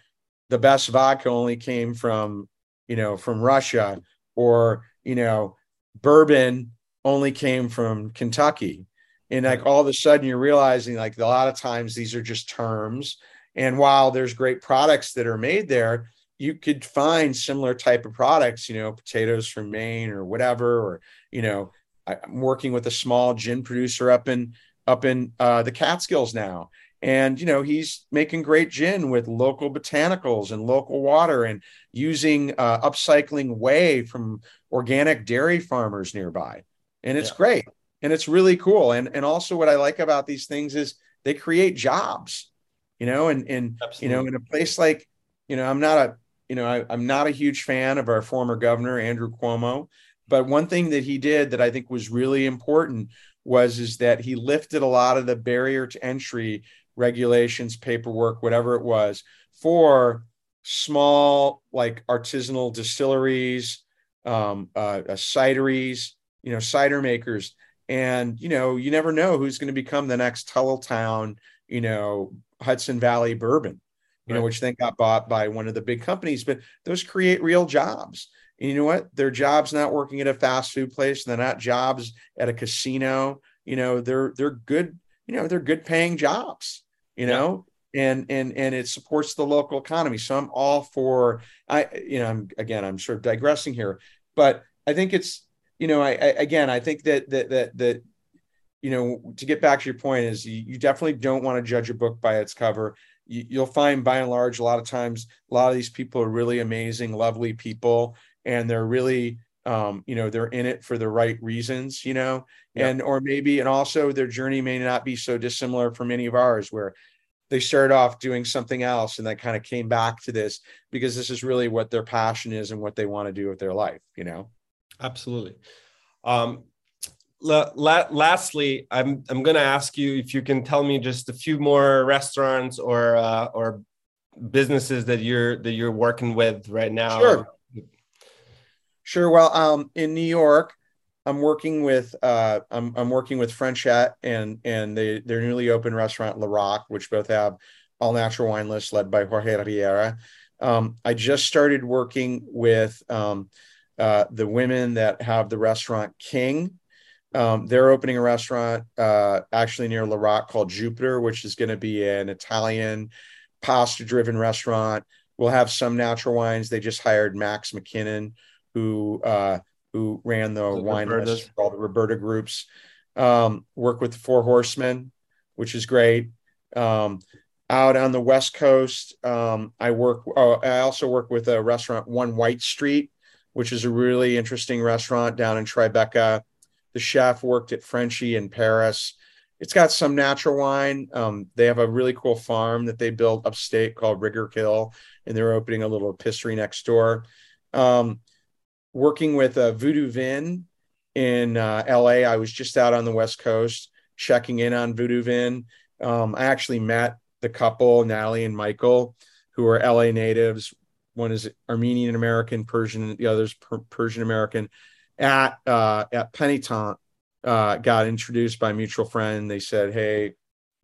the best vodka only came from, you know, from Russia, or, you know, bourbon only came from Kentucky. And like, all of a sudden you're realizing, like, a lot of times these are just terms. And while there's great products that are made there, you could find similar type of products, you know, potatoes from Maine or whatever, or, you know, I'm working with a small gin producer up in, up in uh, the Catskills now. And, you know, he's making great gin with local botanicals and local water, and using uh, upcycling whey from organic dairy farmers nearby. And it's yeah. great. And it's really cool. And, and also what I like about these things is they create jobs, you know, and, and, Absolutely. you know, in a place like, you know, I'm not a, you know, I, I'm not a huge fan of our former governor, Andrew Cuomo, but one thing that he did that I think was really important was, is that he lifted a lot of the barrier to entry regulations, paperwork, whatever it was, for small, like artisanal distilleries, um, uh, cideries, you know, cider makers. And, you know, you never know who's going to become the next Tulltown, you know, Hudson Valley bourbon, you right. know, which then got bought by one of the big companies, but those create real jobs. And you know what? They're jobs not working at a fast food place. They're not jobs at a casino. You know, they're, they're good, you know, they're good paying jobs, you know, yeah. and, and, and it supports the local economy. So I'm all for, I, you know, I'm, again, I'm sort of digressing here, but I think it's, you know, I, I again, I think that, that, that, that, you know, to get back to your point is you, you definitely don't want to judge a book by its cover. You, you'll find by and large, a lot of times, a lot of these people are really amazing, lovely people, and they're really, Um, you know, they're in it for the right reasons, you know, yeah. and, or maybe, and also their journey may not be so dissimilar from any of ours, where they started off doing something else and that kind of came back to this because this is really what their passion is and what they want to do with their life, you know? Absolutely. Um, la- la- lastly, I'm, I'm going to ask you if you can tell me just a few more restaurants or, uh, or businesses that you're, that you're working with right now. Sure. Sure. Well, um, in New York, I'm working with uh, I'm I'm working with Frenchette and and they, their newly opened restaurant LaRoc, which both have all natural wine lists led by Jorge Riera. Um, I just started working with um, uh, the women that have the restaurant King. Um, they're opening a restaurant uh, actually near LaRoc called Jupiter, which is going to be an Italian pasta-driven restaurant. We'll have some natural wines. They just hired Max McKinnon, who uh, who ran the, the wine list for all the Roberta groups, um, work with the Four Horsemen, which is great. Um, out on the West Coast, um, I work. Oh, I also work with a restaurant, One White Street, which is a really interesting restaurant down in Tribeca. The chef worked at Frenchie in Paris, It's got some natural wine. Um, they have a really cool farm that they built upstate called Riggirkill, and they're opening a little pisserie next door. Um, working with uh, Voodoo Vin in uh, L A I was just out on the West Coast checking in on Voodoo Vin. Um, I actually met the couple, Natalie and Michael, who are L A natives. One is Armenian American, Persian, the other's per- Persian American. At uh, at Penetante, uh, got introduced by a mutual friend. They said, "Hey,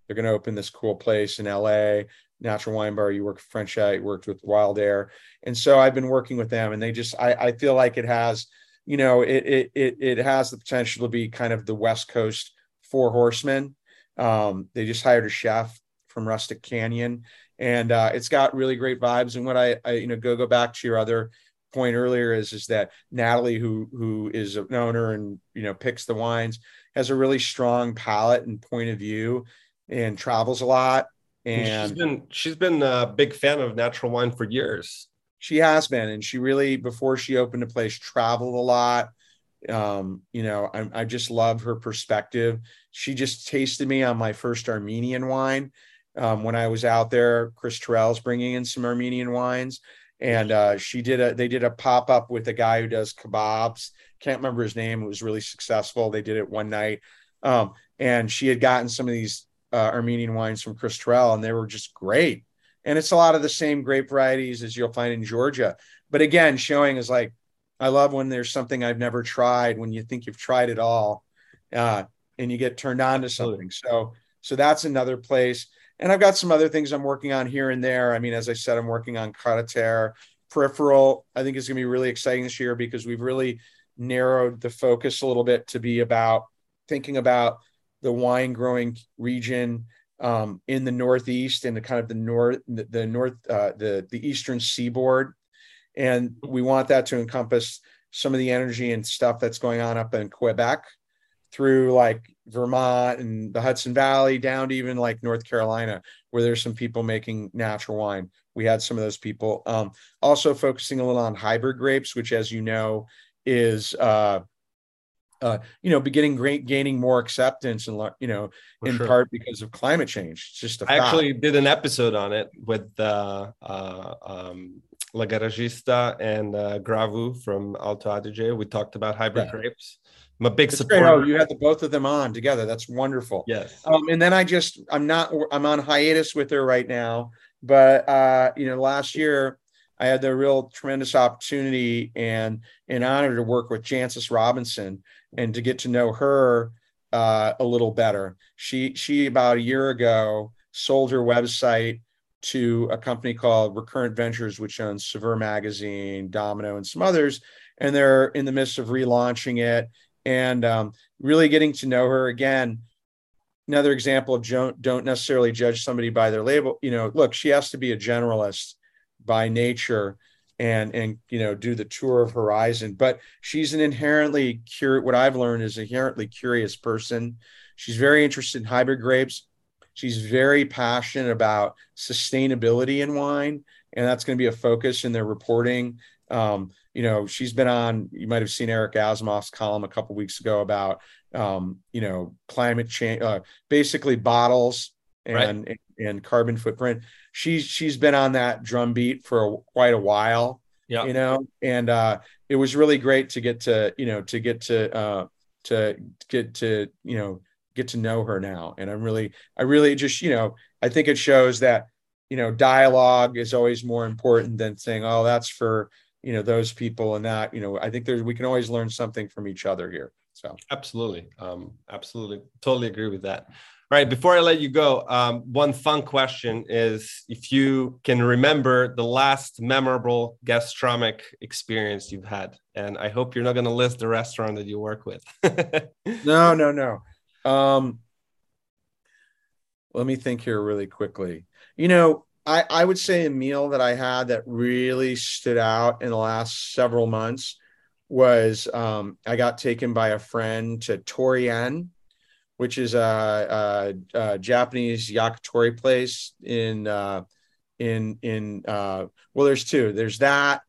they're going to open this cool place in L A, natural wine bar. You work for Frenchette, you worked with Wild Air," and so I've been working with them. And they just, I, I feel like it has, you know, it it it it has the potential to be kind of the West Coast Four Horsemen. Um, they just hired a chef from Rustic Canyon, and uh, it's got really great vibes. And what I, I you know, go go back to your other point earlier is is that Natalie, who who is an owner and, you know, picks the wines, has a really strong palate and point of view, and travels a lot. And she's been she's been a big fan of natural wine for years. She has been, and she really, before she opened a place, traveled a lot. Um, you know, I, I just love her perspective. She just tasted me on my first Armenian wine um, when I was out there. Chris Terrell's bringing in some Armenian wines. And uh, she did a, they did a pop-up with a guy who does kebabs. Can't remember his name. It was really successful. They did it one night. Um, and she had gotten some of these uh, Armenian wines from Chris Terrell, and they were just great. And it's a lot of the same grape varieties as you'll find in Georgia. But again, showing is like, I love when there's something I've never tried, when you think you've tried it all uh, and you get turned on to something. So, so that's another place. And I've got some other things I'm working on here and there. I mean, as I said, I'm working on Carter. Peripheral, I think, is going to be really exciting this year because we've really narrowed the focus a little bit to be about thinking about the wine growing region um, in the Northeast and the kind of the north, the north, uh, the the eastern seaboard, and we want that to encompass some of the energy and stuff that's going on up in Quebec, through like Vermont and the Hudson Valley down to even like North Carolina, where there's some people making natural wine. We had some of those people. Um, also focusing a little on hybrid grapes, which, as you know, is, uh, uh, you know, beginning great, gaining more acceptance, and, you know, For in sure. part because of climate change. It's just a I fact. Actually did an episode on it with uh, uh, um, La Garagista and uh, Gravu from Alto Adige. We talked about hybrid yeah. grapes. I'm a big supporter. Oh, you had the both of them on together. That's wonderful. Yes. Um, and then I just, I'm not, I'm on hiatus with her right now, but, uh, you know, last year I had the real tremendous opportunity and an honor to work with Jancis Robinson and to get to know her uh, a little better. She, she about a year ago sold her website to a company called Recurrent Ventures, which owns Severe Magazine, Domino, and some others. And they're in the midst of relaunching it. And um, really getting to know her again, another example of don't, don't necessarily judge somebody by their label. You know, look, she has to be a generalist by nature and, and, you know, do the tour of horizon, but she's an inherently curious, what I've learned is inherently curious person. She's very interested in hybrid grapes. She's very passionate about sustainability in wine, and that's going to be a focus in their reporting. Um, you know, she's been on, you might have seen Eric Asimov's column a couple of weeks ago about, um, you know, climate change, uh, basically bottles and, right. and and carbon footprint. She's she's been on that drumbeat for a, quite a while, yeah. you know, and uh, it was really great to get to, you know, to get to uh, to get to, you know, get to know her now. And I'm really, I really just, you know, I think it shows that, you know, dialogue is always more important than saying, oh, that's for, you know, those people and that, you know, I think there's, we can always learn something from each other here. So absolutely. Um, absolutely. Totally agree with that. All right. Before I let you go, um, one fun question is if you can remember the last memorable gastronomic experience you've had, and I hope you're not going to list the restaurant that you work with. no, no, no. Um, let me think here really quickly. You know, I, I would say a meal that I had that really stood out in the last several months was um, I got taken by a friend to Torien, which is a, a, a Japanese yakitori place in uh, in in uh, well, there's two. There's that.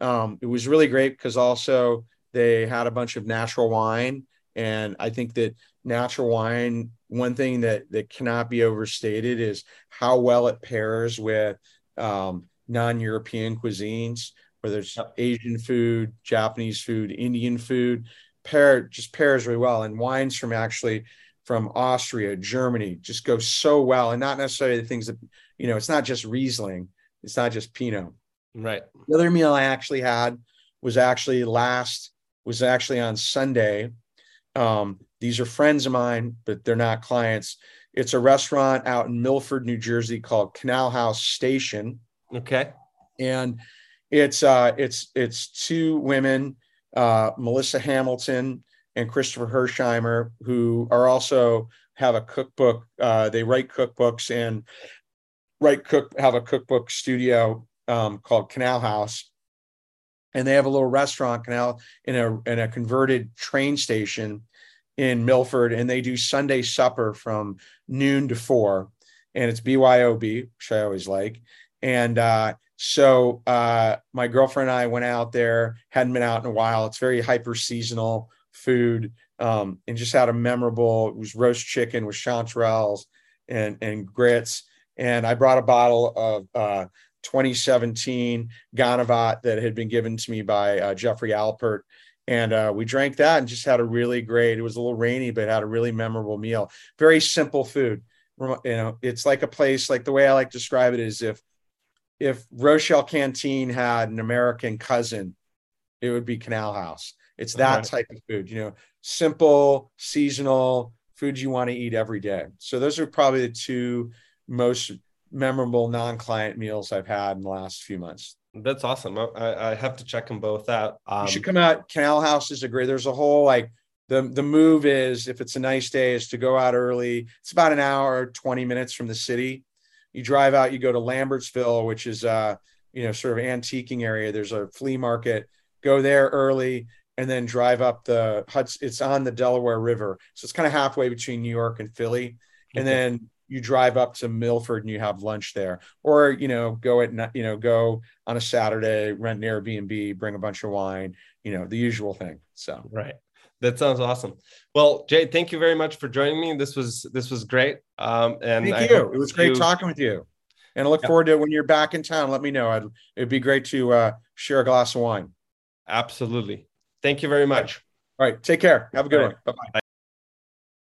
Um, it was really great because also they had a bunch of natural wine And I think that natural wine, one thing that, that cannot be overstated is how well it pairs with um, non-European cuisines, whether it's Asian food, Japanese food, Indian food, pair just pairs really well. And wines from actually from Austria, Germany, just go so well. And not necessarily the things that, you know, it's not just Riesling. It's not just Pinot. Right. The other meal I actually had was actually last, was actually on Sunday. Um, these are friends of mine, but they're not clients. It's a restaurant out in Milford, New Jersey called Canal House Station. Okay. And it's, uh, it's, it's two women, uh, Melissa Hamilton and Christopher Hersheimer, who are also have a cookbook. Uh, they write cookbooks and write cook, have a cookbook studio, um, called Canal House. And they have a little restaurant canal in a, in a converted train station in Milford. And they do Sunday supper from noon to four, and it's B Y O B, which I always like. And, uh, so, uh, my girlfriend and I went out there, hadn't been out in a while. It's very hyper seasonal food. Um, and just had a memorable, it was roast chicken with chanterelles and, and grits. And I brought a bottle of, uh, twenty seventeen Ganavat that had been given to me by uh, Jeffrey Alpert. And uh, we drank that and just had a really great, it was a little rainy, but had a really memorable meal. Very simple food. You know, it's like a place, like the way I like to describe it is if, if Rochelle Canteen had an American cousin, it would be Canal House. It's that right. type of food, you know, simple, seasonal food you want to eat every day. So those are probably the two most memorable non-client meals I've had in the last few months. That's awesome. I, I have to check them both out. Um, you should come out. Canal House is a great, there's a whole, like the, the move is, if it's a nice day, is to go out early. It's about an hour, twenty minutes from the city. You drive out, you go to Lambertsville, which is uh, you know, sort of antiquing area. There's a flea market, go there early and then drive up the Hudson. It's on the Delaware River. So it's kind of halfway between New York and Philly. And okay. then you drive up to Milford and you have lunch there, or, you know, go at night, you know, go on a Saturday, rent an Airbnb, bring a bunch of wine, you know, the usual thing. So, right. That sounds awesome. Well, Jay, thank you very much for joining me. This was, this was great. Um, and thank I you. It was great you... talking with you, and I look yep. forward to when you're back in town, let me know. I'd, it'd be great to uh, share a glass of wine. Absolutely. Thank you very much. All right. Take care. Have a good All one. Right. Bye-bye. Bye.